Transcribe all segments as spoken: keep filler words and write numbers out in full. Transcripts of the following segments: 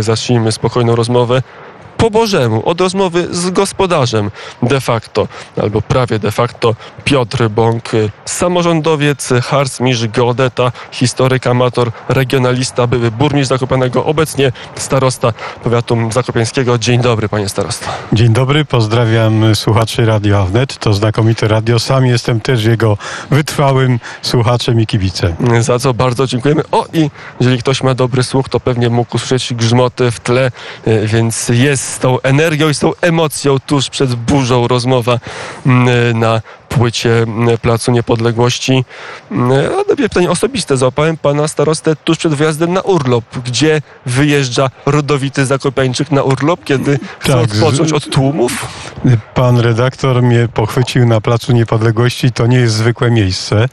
Zacznijmy spokojną rozmowę po Bożemu, od rozmowy z gospodarzem de facto, albo prawie de facto, Piotr Bąk, samorządowiec, harcmistrz, geodeta, historyk, amator, regionalista, były burmistrz Zakopanego, obecnie starosta powiatu zakopiańskiego. Dzień dobry, panie starosta. Dzień dobry, pozdrawiam słuchaczy Radio Awnet, to znakomite radio, sam jestem też jego wytrwałym słuchaczem i kibicem. Za co bardzo dziękujemy. O, i jeżeli ktoś ma dobry słuch, to pewnie mógł usłyszeć grzmoty w tle, więc jest z tą energią i z tą emocją tuż przed burzą rozmowa na płycie Placu Niepodległości. A pytanie osobiste. Załapałem pana starostę tuż przed wyjazdem na urlop. Gdzie wyjeżdża rodowity zakopiańczyk na urlop, kiedy chce tak, odpocząć od tłumów? Pan redaktor mnie pochwycił na Placu Niepodległości. To nie jest zwykłe miejsce.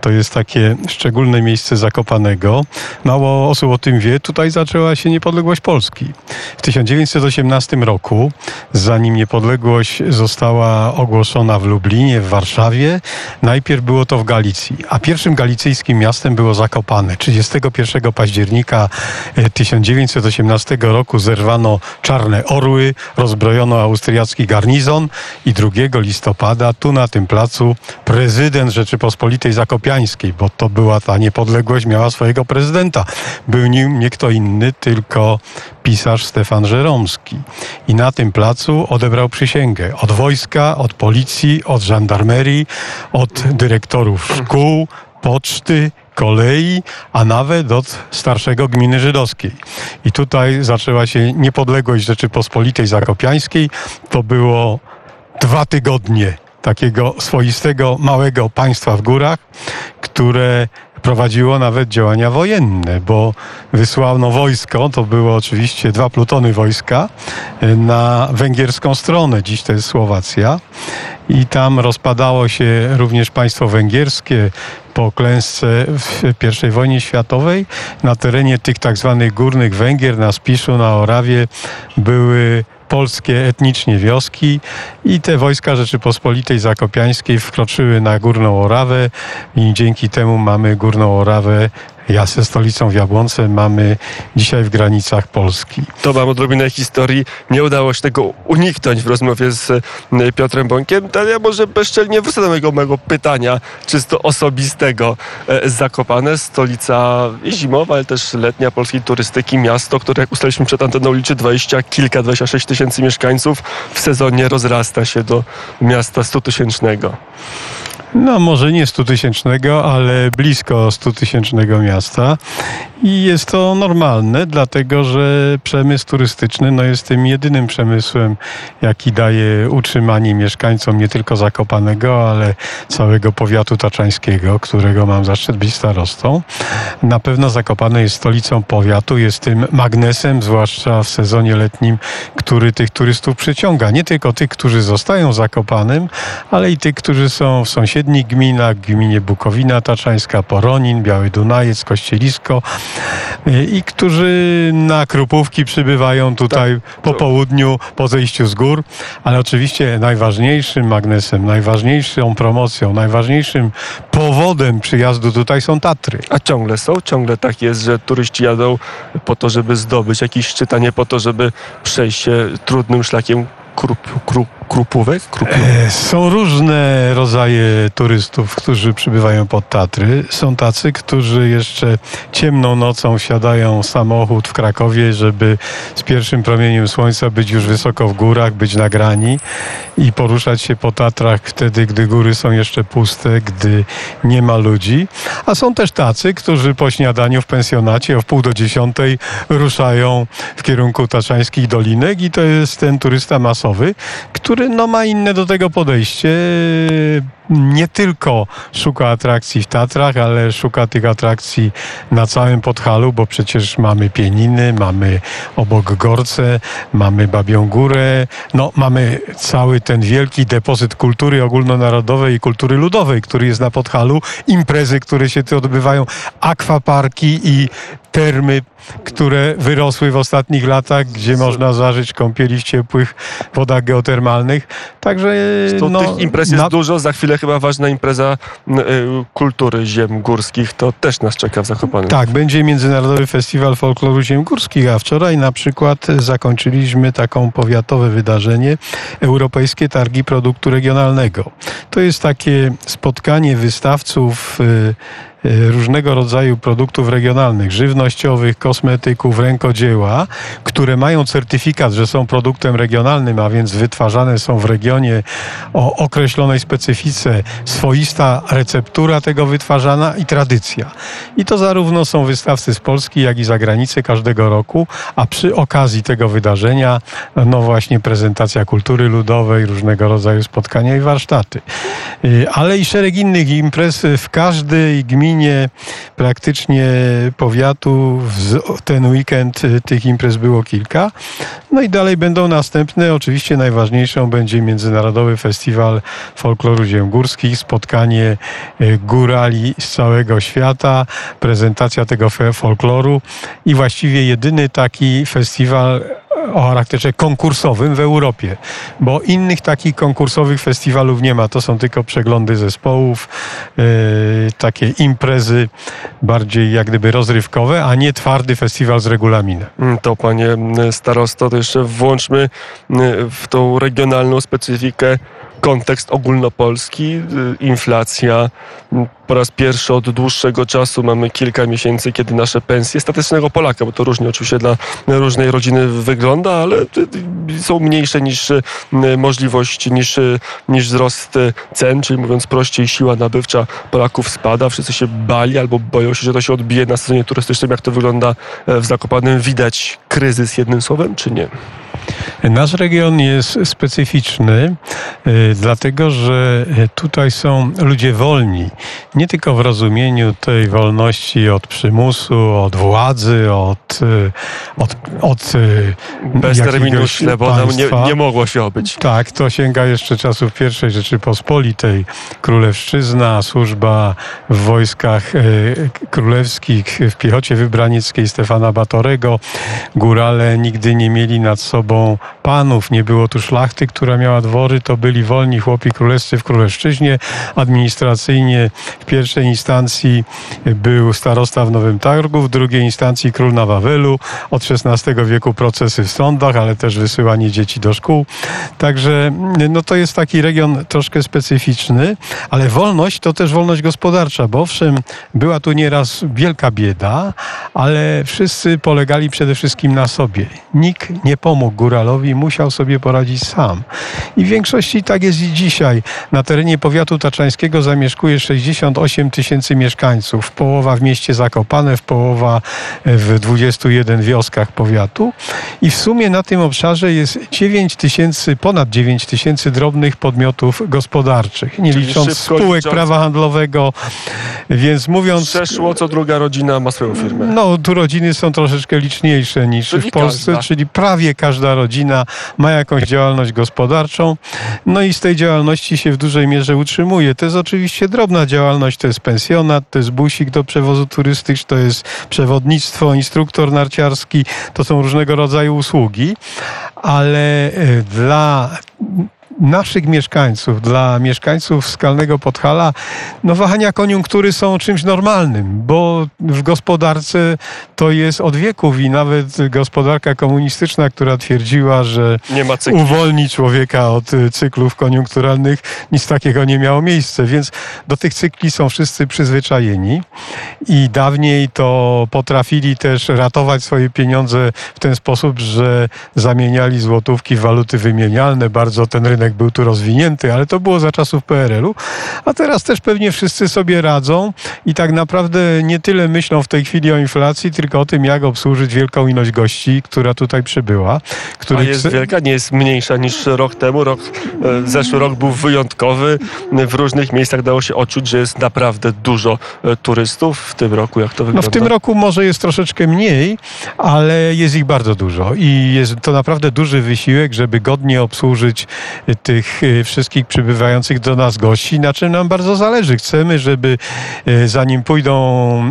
To jest takie szczególne miejsce Zakopanego. Mało osób o tym wie. Tutaj zaczęła się niepodległość Polski. W tysiąc dziewięćset osiemnastym roku, zanim niepodległość została ogłoszona w Lublinie, w Warszawie, najpierw było to w Galicji, a pierwszym galicyjskim miastem było Zakopane. trzydziestego pierwszego października tysiąc dziewięćset osiemnastego roku zerwano Czarne Orły, rozbrojono austriacki garnizon i drugiego listopada tu na tym placu prezydent Rzeczypospolitej Zakopiańskiej, bo to była ta niepodległość, miała swojego prezydenta. Był nim nie kto inny, tylko pisarz Stefan Żeromski. I na tym placu odebrał przysięgę od wojska, od policji, od żandarmerii, od dyrektorów szkół, poczty, kolei, a nawet od starszego gminy żydowskiej. I tutaj zaczęła się niepodległość Rzeczypospolitej Zakopiańskiej. To było dwa tygodnie takiego swoistego małego państwa w górach, które prowadziło nawet działania wojenne, bo wysłano wojsko, to było oczywiście dwa plutony wojska, na węgierską stronę, dziś to jest Słowacja, i tam rozpadało się również państwo węgierskie po klęsce w pierwszej wojnie światowej. Na terenie tych tak zwanych górnych Węgier, na Spiszu, na Orawie były polskie etnicznie wioski i te wojska Rzeczypospolitej Zakopiańskiej wkroczyły na Górną Orawę i dzięki temu mamy Górną Orawę. Ja ze stolicą w Jabłonce mamy dzisiaj w granicach Polski. To mam odrobinę historii. Nie udało się tego uniknąć w rozmowie z Piotrem Bąkiem, ale ja może bezczelnie wysadam mojego, mojego pytania czysto osobistego. Zakopane, stolica zimowa, ale też letnia polskiej turystyki, miasto, które jak ustaliliśmy przed anteną liczy dwadzieścia kilka, dwadzieścia sześć tysięcy mieszkańców. W sezonie rozrasta się do miasta stutysięcznego. No może nie stutysięcznego, ale blisko stutysięcznego miasta i jest to normalne, dlatego że przemysł turystyczny no jest tym jedynym przemysłem, jaki daje utrzymanie mieszkańcom nie tylko Zakopanego, ale całego powiatu tatrzańskiego, którego mam zaszczyt być starostą. Na pewno Zakopane jest stolicą powiatu, jest tym magnesem, zwłaszcza w sezonie letnim, który tych turystów przyciąga. Nie tylko tych, którzy zostają w Zakopanem, ale i tych, którzy są w sąsiednich gminach, gminie Bukowina Tatrzańska, Poronin, Biały Dunajec, Kościelisko i którzy na Krupówki przybywają tutaj tak, po południu, po zejściu z gór, ale oczywiście najważniejszym magnesem, najważniejszą promocją, najważniejszym powodem przyjazdu tutaj są Tatry. A ciągle są, ciągle tak jest, że turyści jadą po to, żeby zdobyć jakiś szczyt, a nie po to, żeby przejść się trudnym szlakiem Krup, krup, krupówek? E, są różne rodzaje turystów, którzy przybywają pod Tatry. Są tacy, którzy jeszcze ciemną nocą wsiadają w samochód w Krakowie, żeby z pierwszym promieniem słońca być już wysoko w górach, być na grani i poruszać się po Tatrach wtedy, gdy góry są jeszcze puste, gdy nie ma ludzi. A są też tacy, którzy po śniadaniu w pensjonacie o wpół do dziesiątej ruszają w kierunku Tatrzańskich Dolinek i to jest ten turysta masowy, który no, ma inne do tego podejście. Nie tylko szuka atrakcji w Tatrach, ale szuka tych atrakcji na całym Podhalu, bo przecież mamy Pieniny, mamy obok Gorce, mamy Babią Górę, no mamy cały ten wielki depozyt kultury ogólnonarodowej i kultury ludowej, który jest na Podhalu, imprezy, które się tu odbywają, akwaparki i termy, które wyrosły w ostatnich latach, gdzie można zażyć kąpieli w ciepłych wodach geotermalnych. Także no, tych imprez jest na... dużo, za chwilę ogóle chyba ważna impreza kultury ziem górskich, to też nas czeka w Zakopanem. Tak, będzie Międzynarodowy Festiwal Folkloru Ziem Górskich, a wczoraj na przykład zakończyliśmy taką powiatowe wydarzenie Europejskie Targi Produktu Regionalnego. To jest takie spotkanie wystawców różnego rodzaju produktów regionalnych, żywnościowych, kosmetyków, rękodzieła, które mają certyfikat, że są produktem regionalnym, a więc wytwarzane są w regionie o określonej specyfice, swoista receptura tego wytwarzana i tradycja. I to zarówno są wystawcy z Polski, jak i z zagranicy każdego roku, a przy okazji tego wydarzenia, no właśnie prezentacja kultury ludowej, różnego rodzaju spotkania i warsztaty. Ale i szereg innych imprez w każdej gminie praktycznie powiatu. Ten weekend tych imprez było kilka. No i dalej będą następne. Oczywiście najważniejszą będzie Międzynarodowy Festiwal Folkloru Ziem Górskich. Spotkanie górali z całego świata. Prezentacja tego folkloru. I właściwie jedyny taki festiwal o charakterze konkursowym w Europie, bo innych takich konkursowych festiwalów nie ma. To są tylko przeglądy zespołów, yy, takie imprezy bardziej jak gdyby rozrywkowe, a nie twardy festiwal z regulaminem. To panie starosto, to jeszcze włączmy w tą regionalną specyfikę kontekst ogólnopolski, inflacja. Po raz pierwszy od dłuższego czasu mamy kilka miesięcy, kiedy nasze pensje statystycznego Polaka, bo to różnie oczywiście dla różnej rodziny wygląda, ale są mniejsze niż możliwość, niż, niż wzrost cen, czyli mówiąc prościej, siła nabywcza Polaków spada. Wszyscy się bali albo boją się, że to się odbije na sezonie turystycznym. Jak to wygląda w Zakopanem? Widać kryzys jednym słowem, czy nie? Nasz region jest specyficzny, dlatego że tutaj są ludzie wolni. Nie tylko w rozumieniu tej wolności od przymusu, od władzy, od, od, od bez terminu śleboda nie, nie mogło się obyć. Tak, to sięga jeszcze czasów pierwszej Rzeczypospolitej. Królewszczyzna, służba w wojskach królewskich, w piechocie wybranieckiej Stefana Batorego. Górale nigdy nie mieli nad sobą panów. Nie było tu szlachty, która miała dwory. To byli wolni chłopi królewscy w Królewszczyźnie. Administracyjnie w pierwszej instancji był starosta w Nowym Targu, w drugiej instancji król na Wawelu. Od szesnastego wieku procesy w sądach, ale też wysyłanie dzieci do szkół. Także no to jest taki region troszkę specyficzny, ale wolność to też wolność gospodarcza, bo owszem, była tu nieraz wielka bieda, ale wszyscy polegali przede wszystkim na sobie. Nikt nie pomógł góralowi, musiał sobie poradzić sam. I w większości tak jest i dzisiaj. Na terenie powiatu tatrzańskiego zamieszkuje sześćdziesiąt osiem tysięcy mieszkańców. Połowa w mieście Zakopane, w połowa w dwudziestu jeden wioskach powiatu. I w sumie na tym obszarze jest dziewięć tysięcy, ponad dziewięć tysięcy drobnych podmiotów gospodarczych. Nie licząc spółek prawa handlowego. Więc mówiąc... Przeszło co druga rodzina ma swoją firmę. No, tu rodziny są troszeczkę liczniejsze niż czyli w Polsce, każda. Czyli prawie każda rodzina ma jakąś działalność gospodarczą. No i z tej działalności się w dużej mierze utrzymuje. To jest oczywiście drobna działalność, to jest pensjonat, to jest busik do przewozu turystycznego, to jest przewodnictwo, instruktor narciarski, to są różnego rodzaju usługi, ale dla naszych mieszkańców, dla mieszkańców skalnego Podhala, no wahania koniunktury są czymś normalnym, bo w gospodarce to jest od wieków i nawet gospodarka komunistyczna, która twierdziła, że nie ma cyklu, uwolni człowieka od cyklów koniunkturalnych, nic takiego nie miało miejsca, więc do tych cykli są wszyscy przyzwyczajeni i dawniej to potrafili też ratować swoje pieniądze w ten sposób, że zamieniali złotówki w waluty wymienialne, bardzo ten rynek był tu rozwinięty, ale to było za czasów P R L u, a teraz też pewnie wszyscy sobie radzą i tak naprawdę nie tyle myślą w tej chwili o inflacji, tylko o tym, jak obsłużyć wielką ilość gości, która tutaj przybyła. Który... A jest wielka, nie jest mniejsza niż rok temu. Rok, zeszły rok był wyjątkowy. W różnych miejscach dało się odczuć, że jest naprawdę dużo turystów. W tym roku jak to wygląda? No w tym roku może jest troszeczkę mniej, ale jest ich bardzo dużo i jest to naprawdę duży wysiłek, żeby godnie obsłużyć tych wszystkich przybywających do nas gości, na czym nam bardzo zależy. Chcemy, żeby zanim pójdą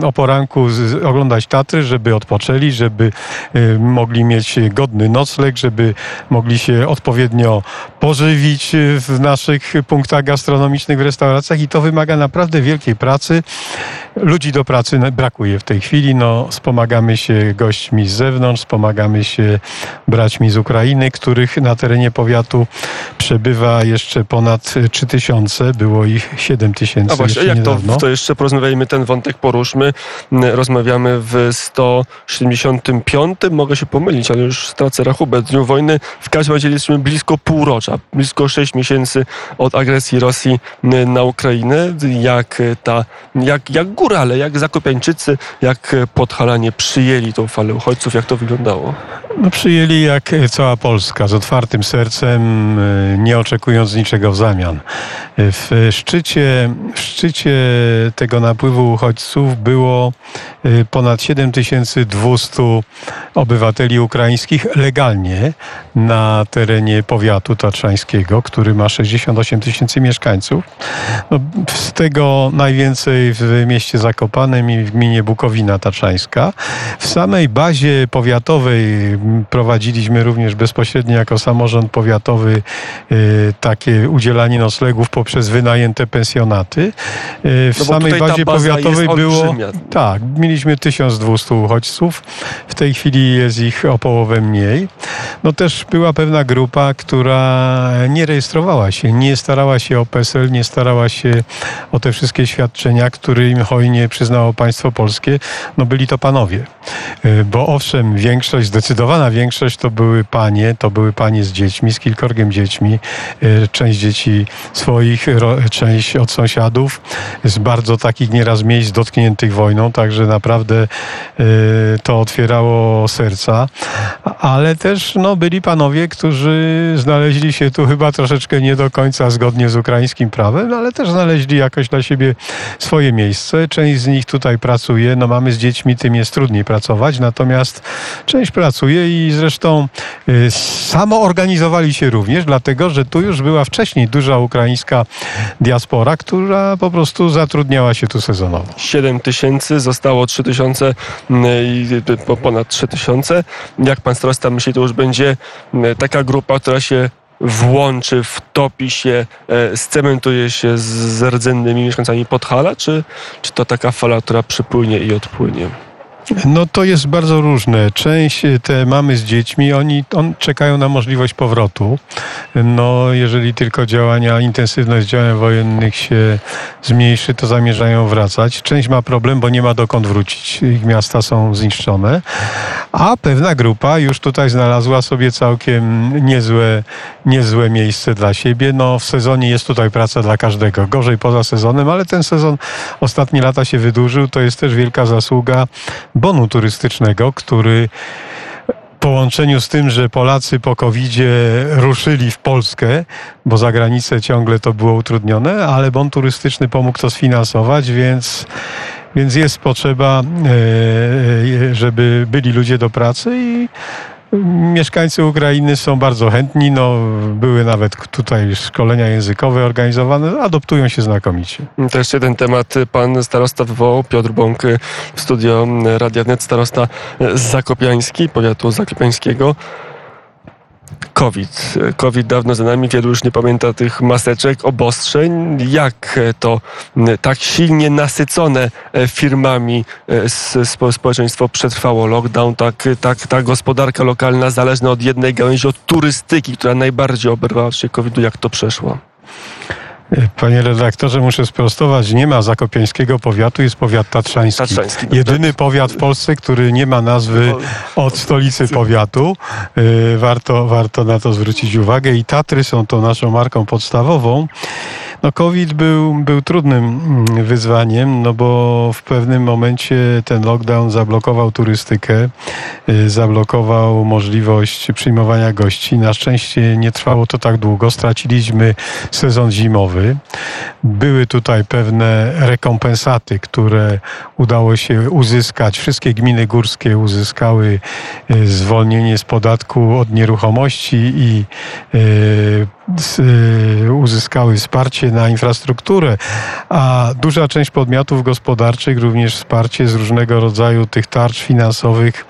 o poranku oglądać Tatry, żeby odpoczęli, żeby mogli mieć godny nocleg, żeby mogli się odpowiednio pożywić w naszych punktach gastronomicznych, w restauracjach, i to wymaga naprawdę wielkiej pracy. Ludzi do pracy brakuje w tej chwili. No, wspomagamy się gośćmi z zewnątrz, wspomagamy się braćmi z Ukrainy, których na terenie powiatu przebywa jeszcze ponad trzy tysiące, było ich siedem tysięcy. A właśnie, jak to, to jeszcze porozmawiajmy, ten wątek poruszmy. Rozmawiamy w sto siedemdziesiątym piątym, mogę się pomylić, ale już stracę rachubę, dniu wojny. W każdym razie jesteśmy blisko półrocza, blisko sześć miesięcy od agresji Rosji na Ukrainę. Jak ta, jak, jak górale, jak zakopiańczycy, jak podhalanie przyjęli tą falę uchodźców, jak to wyglądało? No, przyjęli jak cała Polska, z otwartym sercem, nie oczekując niczego w zamian. W szczycie, w szczycie tego napływu uchodźców było ponad siedem tysięcy dwieście obywateli ukraińskich legalnie na terenie powiatu tatrzańskiego, który ma sześćdziesiąt osiem tysięcy mieszkańców. No, z tego najwięcej w mieście Zakopanem i w gminie Bukowina Tatrzańska. W samej bazie powiatowej prowadziliśmy również bezpośrednio jako samorząd powiatowy takie udzielanie noclegów poprzez wynajęte pensjonaty. W no samej bazie powiatowej było... Tak, mieliśmy tysiąc dwieście uchodźców. W tej chwili jest ich o połowę mniej. No też była pewna grupa, która nie rejestrowała się, nie starała się o PESEL, nie starała się o te wszystkie świadczenia, którym hojnie przyznało państwo polskie. No byli to panowie. Bo owszem, większość, zdecydowana większość to były panie, to były panie z dziećmi, z kilkorgiem dziećmi, część dzieci swoich, część od sąsiadów, z bardzo takich nieraz miejsc dotkniętych wojną, także naprawdę to otwierało serca, ale też no, byli panowie, którzy znaleźli się tu chyba troszeczkę nie do końca zgodnie z ukraińskim prawem, ale też znaleźli jakoś dla siebie swoje miejsce, część z nich tutaj pracuje, no mamy z dziećmi, tym jest trudniej pracować, natomiast część pracuje i zresztą y, samoorganizowali się również, dlatego że tu już była wcześniej duża ukraińska diaspora, która po prostu zatrudniała się tu sezonowo. siedem tysięcy, zostało trzy tysiące, y, ponad trzy tysiące. Jak pan starosta myśli, to już będzie y, taka grupa, która się włączy, wtopi się, e, scementuje się z, z rdzennymi mieszkańcami Podhala, czy, czy to taka fala, która przypłynie i odpłynie? No to jest bardzo różne. Część te mamy z dziećmi, oni on, czekają na możliwość powrotu. No jeżeli tylko działania, intensywność działań wojennych się zmniejszy, to zamierzają wracać. Część ma problem, bo nie ma dokąd wrócić. Ich miasta są zniszczone. A pewna grupa już tutaj znalazła sobie całkiem niezłe, niezłe miejsce dla siebie. No w sezonie jest tutaj praca dla każdego. Gorzej poza sezonem, ale ten sezon ostatnie lata się wydłużył. To jest też wielka zasługa bonu turystycznego, który w połączeniu z tym, że Polacy po kowidzie ruszyli w Polskę, bo za granicę ciągle to było utrudnione, ale bon turystyczny pomógł to sfinansować, więc... Więc jest potrzeba, żeby byli ludzie do pracy i mieszkańcy Ukrainy są bardzo chętni. No, były nawet tutaj szkolenia językowe organizowane, adoptują się znakomicie. To jeszcze jeden temat. Pan starosta wywołał, Piotr Bąk w studio Radia Awnet, starosta zakopiański, powiatu zakopiańskiego. COVID. COVID dawno za nami, wielu już nie pamięta tych maseczek, obostrzeń. Jak to tak silnie nasycone firmami społeczeństwo przetrwało lockdown? Tak, tak, ta gospodarka lokalna zależna od jednej gałęzi, od turystyki, która najbardziej oberwała się kowida. Jak to przeszło? Panie redaktorze, muszę sprostować, nie ma zakopiańskiego powiatu, jest powiat tatrzański. tatrzański Jedyny powiat w Polsce, który nie ma nazwy od stolicy powiatu. Warto, warto na to zwrócić uwagę i Tatry są tą naszą marką podstawową. No COVID był, był trudnym wyzwaniem, no bo w pewnym momencie ten lockdown zablokował turystykę, zablokował możliwość przyjmowania gości. Na szczęście nie trwało to tak długo, straciliśmy sezon zimowy. Były tutaj pewne rekompensaty, które udało się uzyskać. Wszystkie gminy górskie uzyskały zwolnienie z podatku od nieruchomości i uzyskały wsparcie na infrastrukturę, a duża część podmiotów gospodarczych również wsparcie z różnego rodzaju tych tarcz finansowych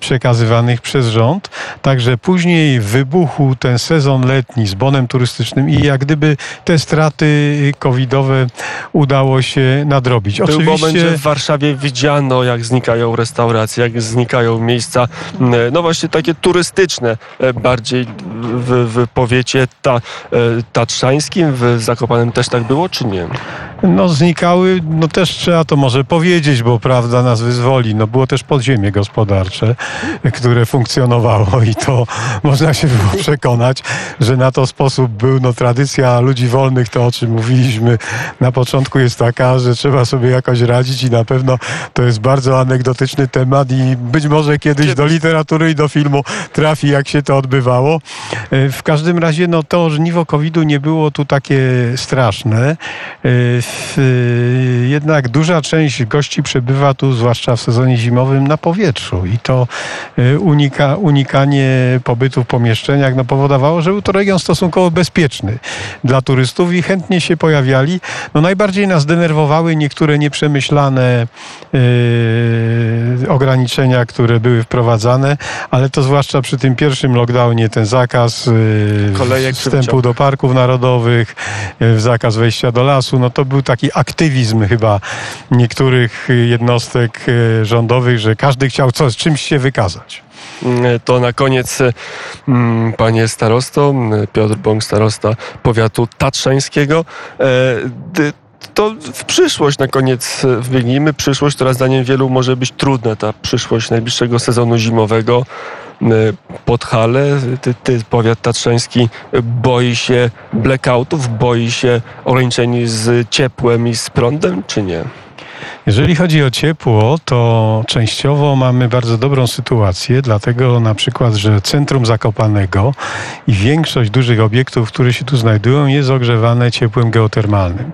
przekazywanych przez rząd. Także później wybuchł ten sezon letni z bonem turystycznym i jak gdyby te straty covidowe udało się nadrobić. W tym momencie w Warszawie widziano, jak znikają restauracje, jak znikają miejsca, no właśnie takie turystyczne, bardziej w, w powiecie Ta, tatrzańskim, w Zakopanem też tak było, czy nie? No znikały, no też trzeba to może powiedzieć, bo prawda nas wyzwoli. No było też podziemie gospodarcze, które funkcjonowało i to można się było przekonać, że na to sposób był, no tradycja ludzi wolnych, to o czym mówiliśmy na początku jest taka, że trzeba sobie jakoś radzić i na pewno to jest bardzo anegdotyczny temat i być może kiedyś do literatury i do filmu trafi, jak się to odbywało. W każdym razie, no to żniwo covidu nie było tu takie straszne. Jednak duża część gości przebywa tu, zwłaszcza w sezonie zimowym, na powietrzu i to unika, unikanie pobytu w pomieszczeniach no, powodowało, że był to region stosunkowo bezpieczny dla turystów i chętnie się pojawiali. No, najbardziej nas denerwowały niektóre nieprzemyślane yy, ograniczenia, które były wprowadzane, ale to zwłaszcza przy tym pierwszym lockdownie ten zakaz yy, kolejek wstępu do parków narodowych, yy, zakaz wejścia do lasu, no to był taki aktywizm chyba niektórych jednostek rządowych, że każdy chciał coś, czymś się wykazać. To na koniec, panie starosto, Piotr Bąk, starosta powiatu tatrzańskiego. To w przyszłość na koniec wbiegnijmy. Przyszłość, która zdaniem wielu może być trudna, ta przyszłość najbliższego sezonu zimowego. Podhale, ty, ty, powiat tatrzański boi się blackoutów, boi się ograniczeń z ciepłem i z prądem, czy nie? Jeżeli chodzi o ciepło, to częściowo mamy bardzo dobrą sytuację, dlatego na przykład, że centrum Zakopanego i większość dużych obiektów, które się tu znajdują, jest ogrzewane ciepłem geotermalnym.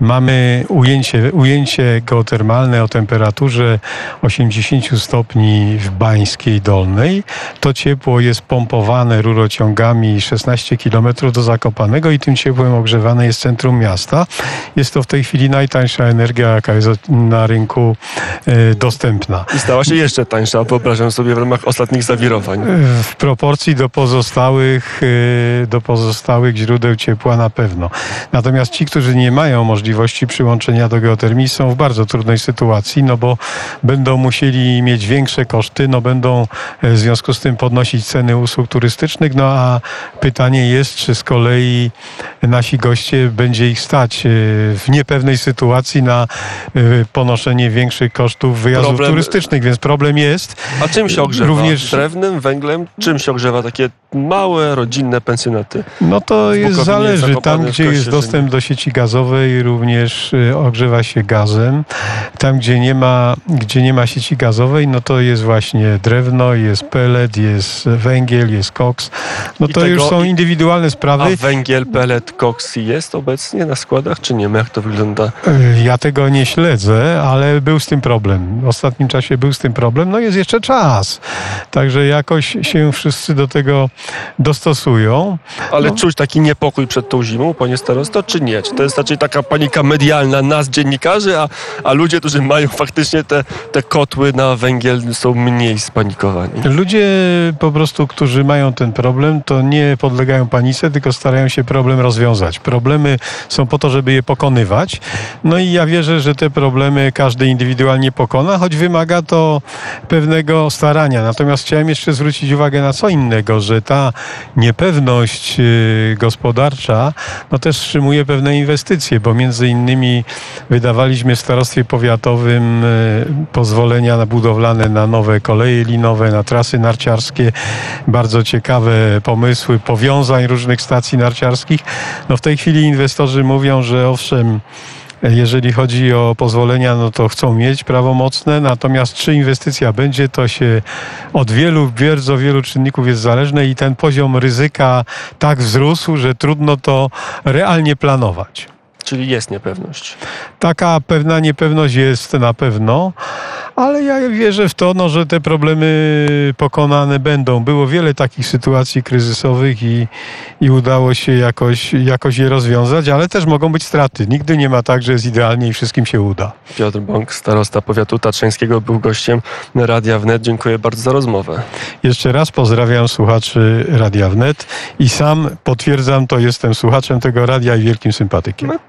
Mamy ujęcie, ujęcie geotermalne o temperaturze osiemdziesiąt stopni w Bańskiej Dolnej. To ciepło jest pompowane rurociągami szesnaście kilometrów do Zakopanego i tym ciepłem ogrzewane jest centrum miasta. Jest to w tej chwili najtańsza energia, jaka jest na rynku dostępna. I stała się jeszcze tańsza, wyobrażam sobie, w ramach ostatnich zawirowań. W proporcji do pozostałych, do pozostałych źródeł ciepła na pewno. Natomiast ci, którzy nie mają możliwości przyłączenia do geotermii, są w bardzo trudnej sytuacji, no bo będą musieli mieć większe koszty, no będą w związku z tym podnosić ceny usług turystycznych, no a pytanie jest, czy z kolei nasi goście będzie ich stać w niepewnej sytuacji na ponoszenie większych kosztów wyjazdów problem... turystycznych, więc problem jest. A czym się ogrzewa? Również... Drewnem, węglem? Czym się ogrzewa takie małe, rodzinne pensjonaty? No to jest, Bukowinie, zależy. Tam, gdzie jest dostęp do sieci gazowej, również ogrzewa się gazem. Tam, gdzie nie ma, gdzie nie ma sieci gazowej, no to jest właśnie drewno, jest pelet, jest węgiel, jest koks. No to tego... już są indywidualne sprawy. A węgiel, pelet, koks jest obecnie na składach, czy nie? Jak to wygląda? Ja tego nie śledzę. Śledzę, ale był z tym problem. W ostatnim czasie był z tym problem. No jest jeszcze czas. Także jakoś się wszyscy do tego dostosują. Ale no. Czuć taki niepokój przed tą zimą, panie starosto, czy nie? Czy to jest raczej taka panika medialna nas, dziennikarzy, a, a ludzie, którzy mają faktycznie te, te kotły na węgiel, są mniej spanikowani? Ludzie po prostu, którzy mają ten problem, to nie podlegają panice, tylko starają się problem rozwiązać. Problemy są po to, żeby je pokonywać. No i ja wierzę, że te problemy każdy indywidualnie pokona, choć wymaga to pewnego starania. Natomiast chciałem jeszcze zwrócić uwagę na co innego, że ta niepewność gospodarcza no też wstrzymuje pewne inwestycje, bo między innymi wydawaliśmy w starostwie powiatowym pozwolenia na budowlane na nowe koleje linowe, na trasy narciarskie. Bardzo ciekawe pomysły powiązań różnych stacji narciarskich. No w tej chwili inwestorzy mówią, że owszem, jeżeli chodzi o pozwolenia, no to chcą mieć prawomocne, natomiast czy inwestycja będzie, to się od wielu, bardzo wielu czynników jest zależne i ten poziom ryzyka tak wzrósł, że trudno to realnie planować. Czyli jest niepewność. Taka pewna niepewność jest na pewno, ale ja wierzę w to, no, że te problemy pokonane będą. Było wiele takich sytuacji kryzysowych i, i udało się jakoś, jakoś je rozwiązać, ale też mogą być straty. Nigdy nie ma tak, że jest idealnie i wszystkim się uda. Piotr Bąk, starosta powiatu tatrzańskiego, był gościem Radia Wnet. Dziękuję bardzo za rozmowę. Jeszcze raz pozdrawiam słuchaczy Radia Wnet i sam potwierdzam to, jestem słuchaczem tego radia i wielkim sympatykiem.